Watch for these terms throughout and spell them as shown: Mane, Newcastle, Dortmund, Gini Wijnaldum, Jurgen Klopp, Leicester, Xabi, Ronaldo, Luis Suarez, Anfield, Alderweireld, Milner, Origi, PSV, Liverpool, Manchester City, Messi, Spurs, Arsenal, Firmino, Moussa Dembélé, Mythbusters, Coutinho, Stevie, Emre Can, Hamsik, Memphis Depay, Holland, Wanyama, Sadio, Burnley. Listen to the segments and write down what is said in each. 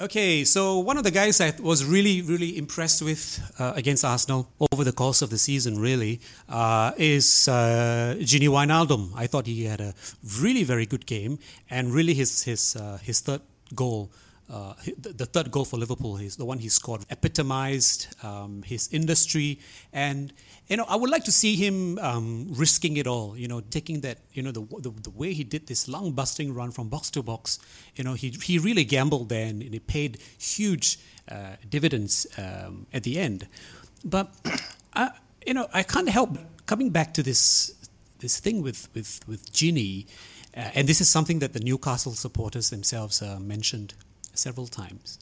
Okay, so one of the guys I was really impressed with against Arsenal over the course of the season really is Gini Wijnaldum. I thought he had a really very good game, and really his third goal, the third goal for Liverpool, is the one he scored, epitomized his industry. And you know, I would like to see him risking it all. You know, taking that, you know, the way he did this lung busting run from box to box. You know, he really gambled there, and it paid huge dividends at the end. But I can't help coming back to this thing with Gini, and this is something that the Newcastle supporters themselves mentioned several times,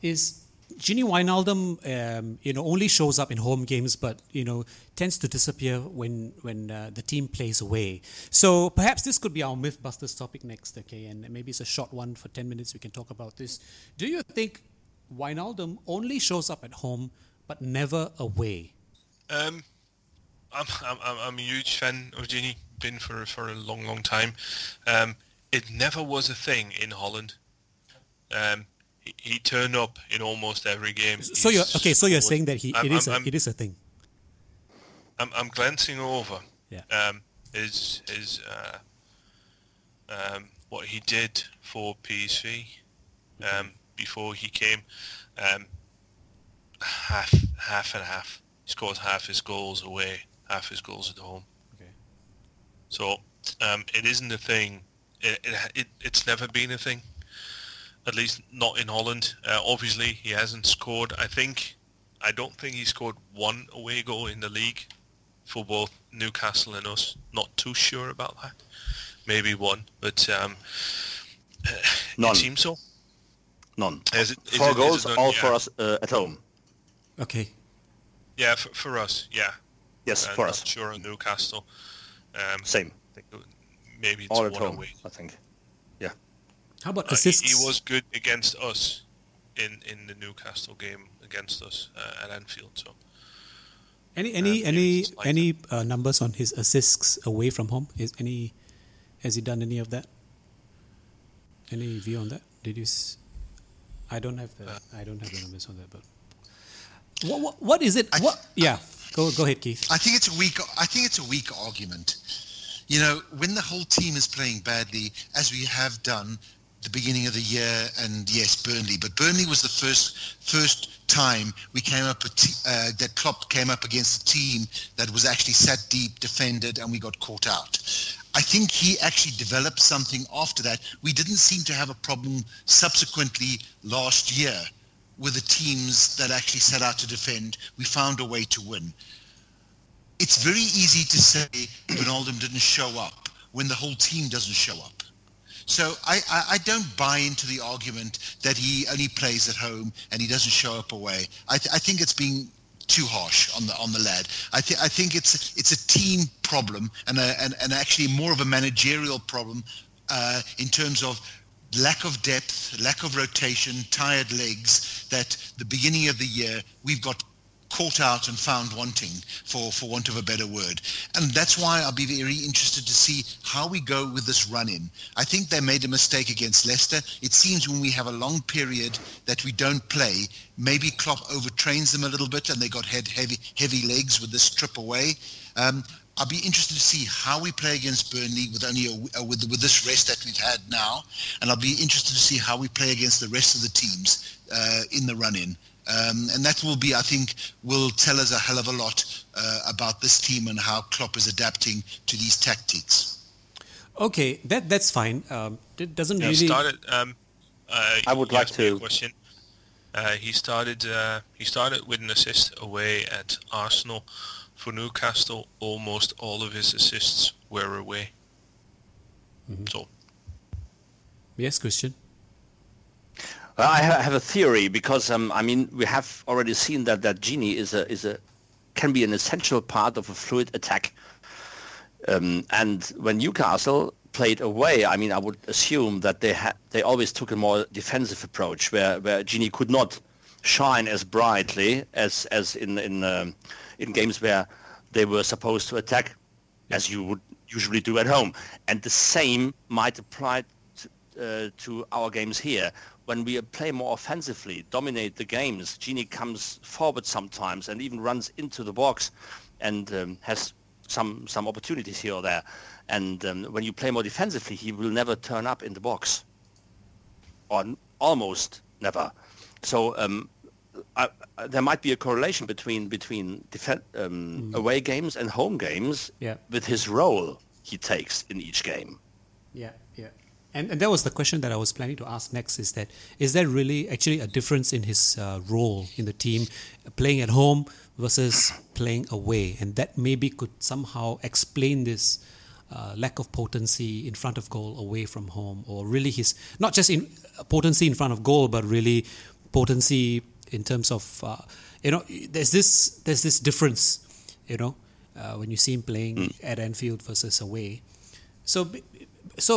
is Gini Wijnaldum, only shows up in home games, but, you know, tends to disappear when the team plays away. So perhaps this could be our Mythbusters topic next, okay? And maybe it's a short one for 10 minutes. We can talk about this. Do you think Wijnaldum only shows up at home, but never away? I'm a huge fan of Gini. Been for a long time. It never was a thing in Holland. He turned up in almost every game. So you're saying that it is a thing. I'm glancing over. Yeah. Is what he did for PSV before he came, half and half. He scores half his goals away, half his goals at home. Okay. So it isn't a thing. It's never been a thing. At least not in Holland. Obviously, he hasn't scored. I don't think he scored one away goal in the league for both Newcastle and us. Not too sure about that. Maybe one, but none. It seems so. None. Four goals, all for us at home. Okay. Yeah, for us. Yeah. Yes, for us. Not sure on Newcastle. Same. Maybe it's all at home away, I think. Yeah. How about assists? He was good against us in the Newcastle game against us at Anfield. So, any numbers on his assists away from home? Has he done any of that? Any view on that? I don't have the numbers on that. But what is it? Go ahead, Keith. I think it's a weak argument. You know, when the whole team is playing badly, as we have done. The beginning of the year, and yes, Burnley. But Burnley was the first time we came up that Klopp came up against a team that was actually sat deep, defended, and we got caught out. I think he actually developed something after that. We didn't seem to have a problem subsequently last year with the teams that actually set out to defend. We found a way to win. It's very easy to say Wijnaldum didn't show up when the whole team doesn't show up. So I don't buy into the argument that he only plays at home and he doesn't show up away. I think it's being too harsh on the lad. I think it's a team problem and actually more of a managerial problem in terms of lack of depth, lack of rotation, tired legs. That the beginning of the year we've got caught out and found wanting, for want of a better word. And that's why I'll be very interested to see how we go with this run-in. I think they made a mistake against Leicester. It seems when we have a long period that we don't play, maybe Klopp overtrains them a little bit and they got heavy legs with this trip away. I'll be interested to see how we play against Burnley with only with this rest that we've had now. And I'll be interested to see how we play against the rest of the teams in the run-in. And that will tell us a hell of a lot about this team and how Klopp is adapting to these tactics. Okay, that's fine. It doesn't really. I would like to. A question. He started with an assist away at Arsenal. For Newcastle, almost all of his assists were away. Mm-hmm. So. Yes, Christian. I have a theory because we have already seen that Gini can be an essential part of a fluid attack. And when Newcastle played away, I would assume that they always took a more defensive approach where Gini could not shine as brightly as in games where they were supposed to attack, as you would usually do at home. And the same might apply to our games here. when we play more offensively, dominate the games, Gini comes forward sometimes and even runs into the box and has some opportunities here or there. And when you play more defensively, he will never turn up in the box, or almost never. So there might be a correlation between away games and home games with his role he takes in each game. Yeah, yeah. And that was the question that I was planning to ask next, is that is there really actually a difference in his role in the team, playing at home versus playing away? And that maybe could somehow explain this lack of potency in front of goal away from home, or really his, not just in potency in front of goal, but really potency in terms of, there's this difference, when you see him playing at Anfield versus away. So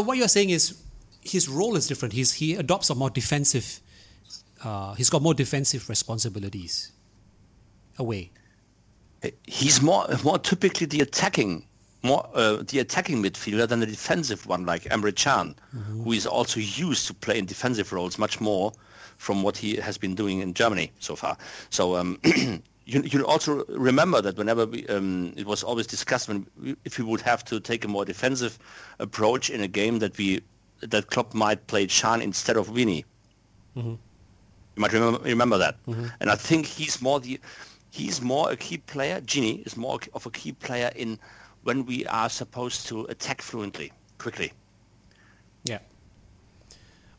what you're saying is his role is different. He adopts a more defensive, he's got more defensive responsibilities away. He's more typically the attacking midfielder than the defensive one, like Emre Can, who is also used to play in defensive roles much more from what he has been doing in Germany so far. So you'll also remember that whenever we, it was always discussed if we would have to take a more defensive approach in a game, that Klopp might play Can instead of Vini. Mm-hmm. You might remember that. Mm-hmm. And I think he's more a key player. Gini is more of a key player in when we are supposed to attack fluently, quickly. Yeah.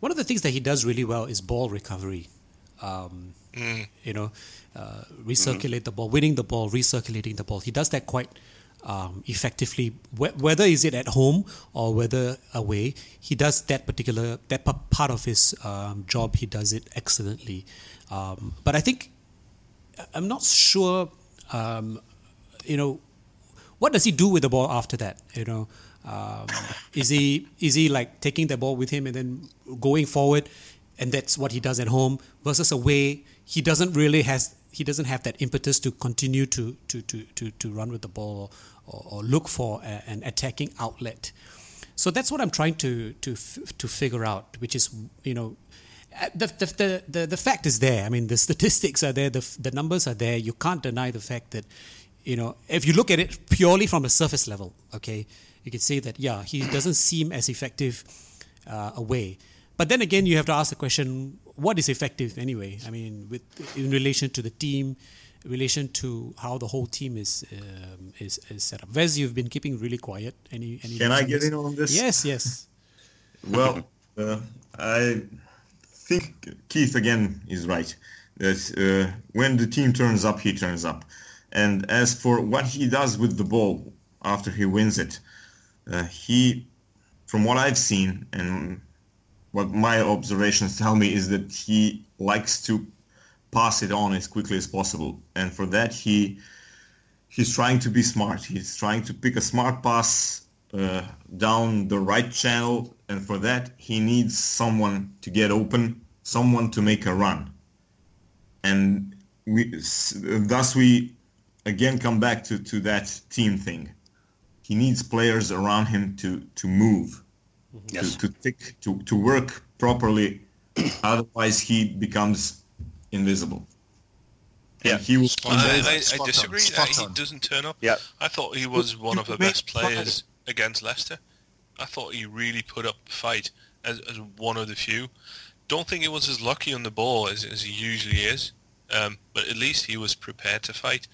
One of the things that he does really well is ball recovery. Recirculate the ball, winning the ball, recirculating the ball. He does that quite effectively, whether is it at home or whether away. He does that part of his job. He does it excellently. But I think I'm not sure. What does he do with the ball after that? Is he like taking the ball with him and then going forward, and that's what he does at home versus away? He doesn't have that impetus to continue to run with the ball or look for an attacking outlet. So that's what I'm trying to figure out, which is the fact is there. I mean, the statistics are there, the numbers are there. You can't deny the fact that if you look at it purely from a surface level, okay. You can say that, he doesn't seem as effective away. But then again, you have to ask the question, what is effective anyway? I mean, in relation to the team, in relation to how the whole team is set up. Vez, you've been keeping really quiet. Any Can I get in on this? Yes. Well, I think Keith again is right. That when the team turns up, he turns up. And as for what he does with the ball after he wins it, he, from what I've seen and what my observations tell me, is that he likes to pass it on as quickly as possible. And for that, he's trying to be smart. He's trying to pick a smart pass down the right channel. And for that, he needs someone to get open, someone to make a run. And we again come back to that team thing. He needs players around him to move, to work properly. Otherwise, he becomes invisible. Yeah, and he will. I disagree. He doesn't turn up. Yeah. I thought he was one of the best players against Leicester. I thought he really put up a fight as one of the few. Don't think he was as lucky on the ball as he usually is, but at least he was prepared to fight.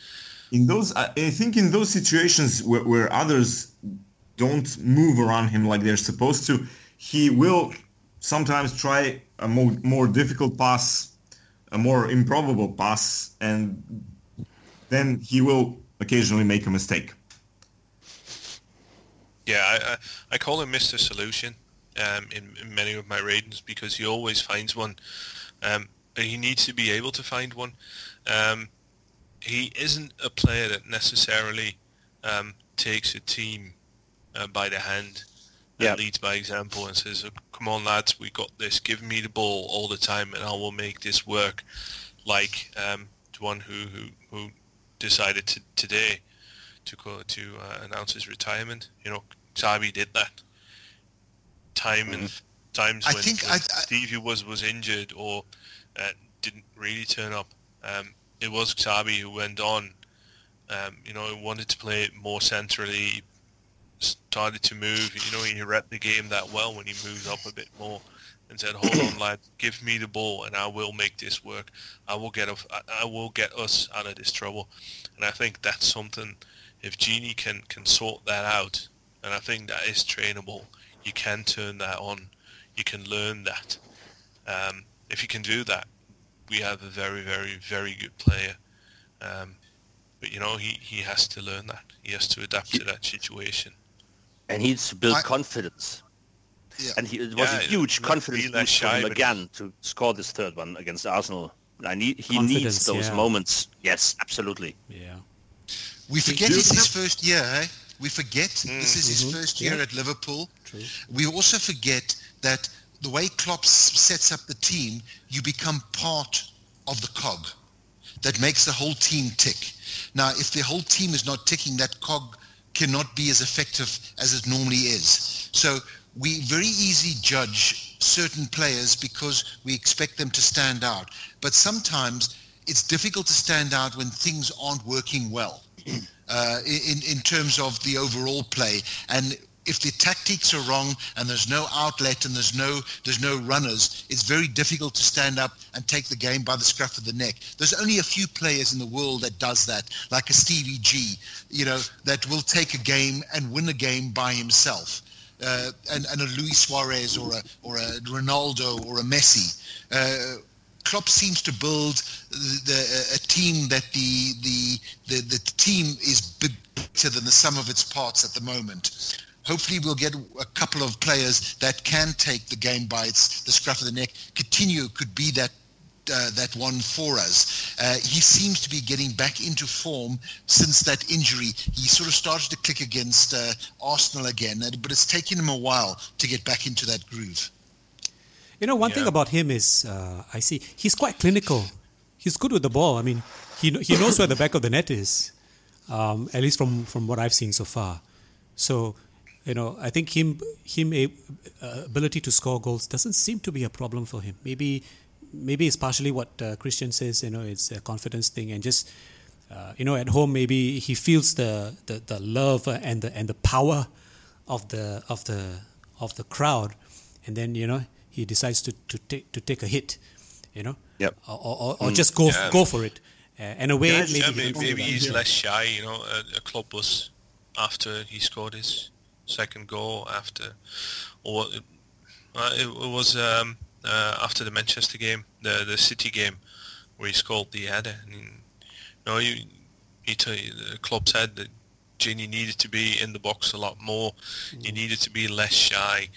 I think in those situations where others don't move around him like they're supposed to, he will sometimes try a more difficult pass, a more improbable pass, and then he will occasionally make a mistake. Yeah, I call him Mr. Solution in many of my ratings, because he always finds one. He needs to be able to find one. He isn't a player that necessarily takes a team by the hand and leads by example and says, oh, come on, lads, we got this. Give me the ball all the time and I will make this work, like the one who decided today to announce his retirement. Xabi did that time and times when Stevie was injured or didn't really turn up. It was Xabi who went on. He wanted to play more centrally, started to move. He read the game that well when he moved up a bit more and said, "Hold on, lads, give me the ball, and I will make this work. I will get us out of this trouble." And I think that's something. If Gini can sort that out, and I think that is trainable. You can turn that on. You can learn that. If you can do that, we have a very, very, very good player. But he has to learn that. He has to adapt to that situation. And he needs to build confidence. Yeah. And it was a huge confidence boost for him again to score this third one against Arsenal. He needs those moments. Yes, absolutely. Yeah. We forget it's his first year, eh? We forget this is his first year at Liverpool. True. We also forget that the way Klopp sets up the team, you become part of the cog that makes the whole team tick. Now, if the whole team is not ticking, that cog cannot be as effective as it normally is. So we very easily judge certain players because we expect them to stand out. But sometimes it's difficult to stand out when things aren't working well. In terms of the overall play, and if the tactics are wrong and there's no outlet and there's no runners, it's very difficult to stand up and take the game by the scruff of the neck. There's only a few players in the world that does that, like a Stevie G, that will take a game and win a game by himself, and a Luis Suarez or a Ronaldo or a Messi. Klopp seems to build a team that the team is better than the sum of its parts at the moment. Hopefully we'll get a couple of players that can take the game by the scruff of the neck. Coutinho could be that one for us. He seems to be getting back into form since that injury. He sort of started to click against Arsenal again, but it's taken him a while to get back into that groove. One thing about him is, I see, he's quite clinical. He's good with the ball. I mean, he knows where the back of the net is, at least from what I've seen so far. So, I think him ability to score goals doesn't seem to be a problem for him. Maybe it's partially what Christian says, it's a confidence thing. And just, at home, maybe he feels the love and the power of the crowd. And then, he decides to take a hit, or just go for it. And away, maybe he's less shy. A Klopp was after he scored his second goal after the Manchester game, the City game, where he scored the header. And Klopp said that Gini needed to be in the box a lot more. He needed to be less shy.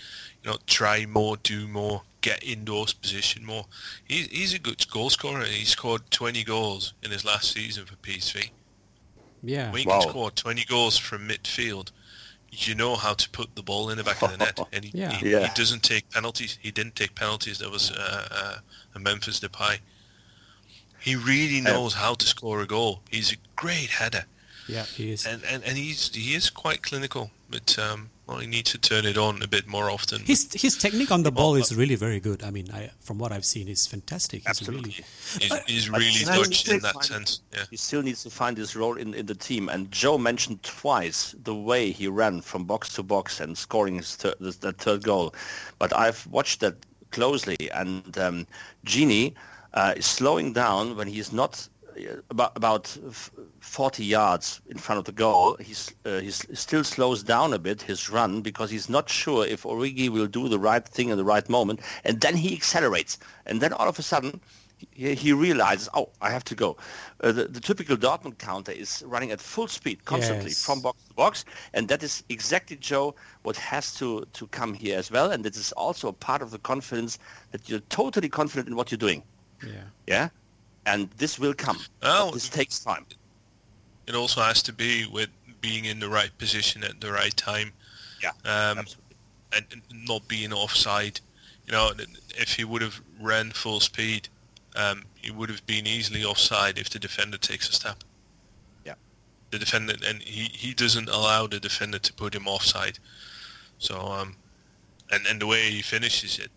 Try more, do more, get indoors, position more. He's a good goal scorer. He scored 20 goals in his last season for PSV. Yeah, when you can score 20 goals from midfield, you know how to put the ball in the back of the net. And he doesn't take penalties. He didn't take penalties. There was a Memphis Depay. He really knows how to score a goal. He's a great header. Yeah, he is. And he is quite clinical, but he needs to turn it on a bit more often. His technique on the ball is really very good. I mean, from what I've seen, it's fantastic. Absolutely. He's really Dutch in that sense. Yeah. He still needs to find his role in the team. And Joe mentioned twice the way he ran from box to box and scoring the third goal. But I've watched that closely. And Gini is slowing down when he's not about 40 yards in front of the goal. He still slows down a bit his run because he's not sure if Origi will do the right thing in the right moment, and then he accelerates, and then all of a sudden he realizes, I have to go. The typical Dortmund counter is running at full speed constantly from box to box, and that is exactly, Joe, what has to come here as well, and this is also a part of the confidence that you're totally confident in what you're doing. Yeah? And this will come. This takes time. It also has to be with being in the right position at the right time. Yeah, absolutely. And not being offside. If he would have ran full speed, he would have been easily offside if the defender takes a step. Yeah. The defender, and he doesn't allow the defender to put him offside. So And the way he finishes it,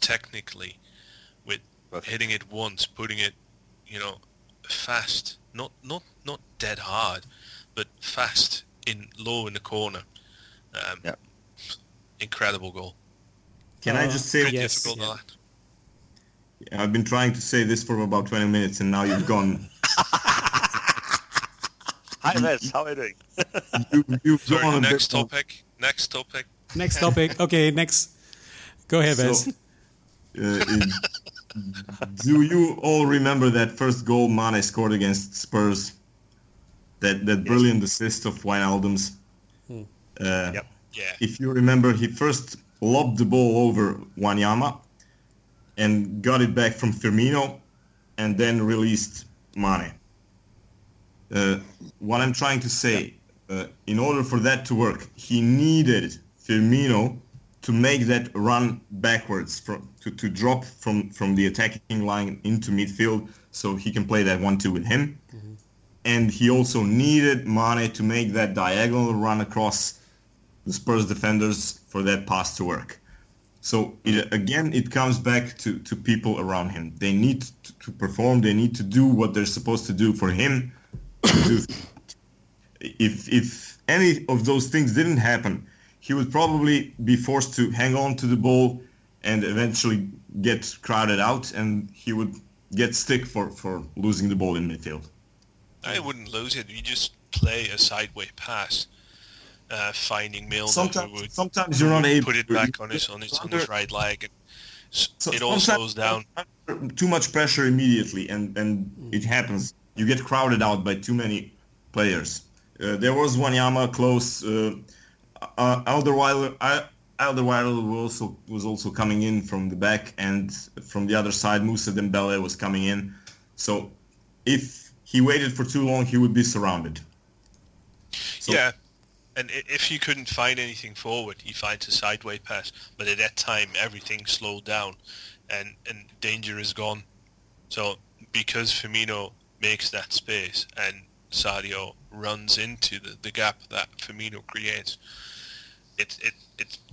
technically, with hitting it once, putting it, fast, not dead hard, but fast in low in the corner. Incredible goal. Can I just say yes? I've been trying to say this for about 20 minutes, and now you've gone. Hi, Wes. How are you doing? Sorry, next topic. Next topic. Okay, next. Go ahead, Wes. So, do you all remember that first goal Mane scored against Spurs? That brilliant assist of Wijnaldum's. If you remember, he first lobbed the ball over Wanyama and got it back from Firmino and then released Mane. What I'm trying to say, in order for that to work, he needed Firmino to make that run backwards, to drop from the attacking line into midfield so he can play that 1-2 with him. Mm-hmm. And he also needed Mane to make that diagonal run across the Spurs defenders for that pass to work. So, it comes back to people around him. They need to perform. They need to do what they're supposed to do for him. If any of those things didn't happen, he would probably be forced to hang on to the ball and eventually get crowded out, and he would get stick for losing the ball in midfield. I wouldn't lose it. You just play a sideway pass, finding Milner. Sometimes you're unable. Put it back on his right leg. It all slows down. Too much pressure immediately, and it happens. You get crowded out by too many players. There was Wanyama close. Alderweireld was also coming in from the back, and from the other side, Moussa Dembélé was coming in. So if he waited for too long, he would be surrounded. So, and if he couldn't find anything forward, he finds a sideway pass. But at that time, everything slowed down, and danger is gone. So because Firmino makes that space and Sadio runs into the gap that Firmino creates, it's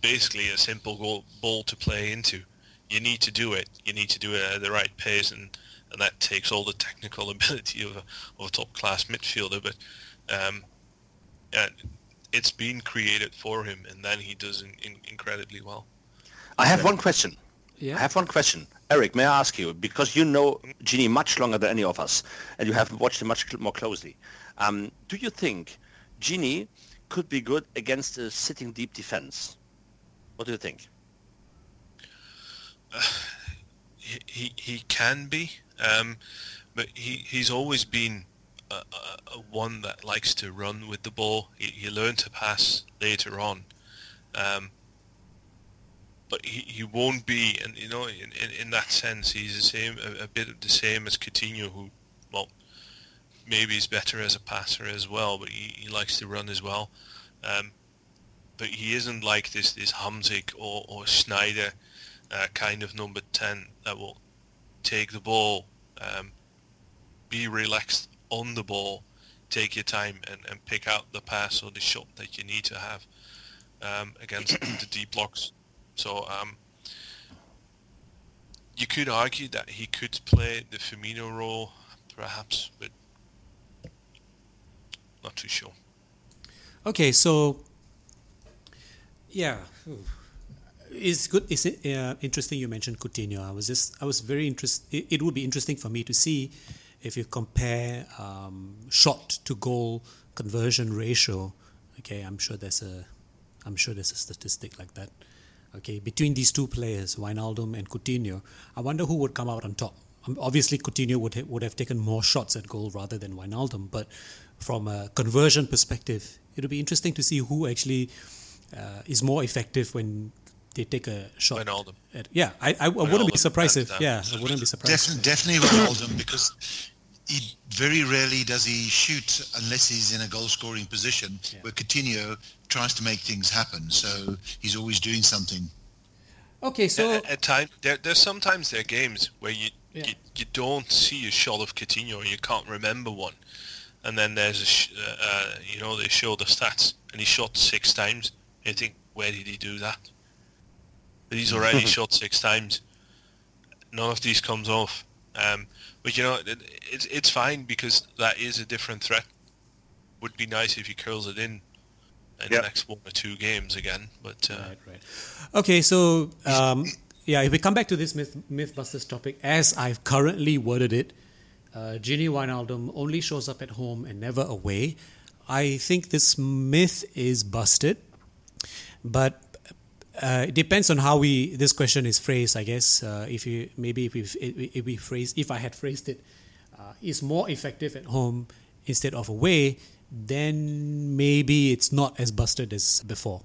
basically a simple ball to play into. You need to do it. You need to do it at the right pace, and that takes all the technical ability of a top-class midfielder. But it's been created for him, and then he does incredibly well. I have one question. Eric, may I ask you, because you know Gini much longer than any of us, and you have watched him much more closely, do you think Gini could be good against a sitting deep defense? What do you think? He can be, but he's always been a one that likes to run with the ball. He learned to pass later on. But he won't be, and in that sense, he's the same, a bit of the same as Coutinho, who, maybe he's better as a passer as well, but he likes to run as well. But he isn't like this Hamsik or Schneider kind of number 10 that will take the ball, be relaxed on the ball, take your time and pick out the pass or the shot that you need to have against the deep blocks. So you could argue that he could play the Firmino role, perhaps, but not too sure. Okay, so it's good. Is it interesting? You mentioned Coutinho. I was very interested. It would be interesting for me to see if you compare shot to goal conversion ratio. Okay, I'm sure there's a statistic like that. Okay, between these two players, Wijnaldum and Coutinho, I wonder who would come out on top. Obviously, Coutinho would have taken more shots at goal rather than Wijnaldum, but from a conversion perspective, it'll be interesting to see who actually is more effective when they take a shot. Wijnaldum. I wouldn't be surprised Definitely Wijnaldum, because he very rarely does he shoot unless he's in a goal-scoring position, where Coutinho tries to make things happen, so he's always doing something. Okay, so at times there's sometimes there are games where you don't see a shot of Coutinho, you can't remember one, and then there's they show the stats and he shot 6 times. You think, where did he do that? He's already shot six times. None of these comes off. But, you know, it's fine because that is a different threat. Would be nice if he curls it in the next 1 or 2 games again. But right. Okay, so, if we come back to this Mythbusters topic, as I've currently worded it, Gini Wijnaldum only shows up at home and never away. I think this myth is busted, but it depends on how this question is phrased, I guess. If I had phrased it, is more effective at home instead of away, then maybe it's not as busted as before.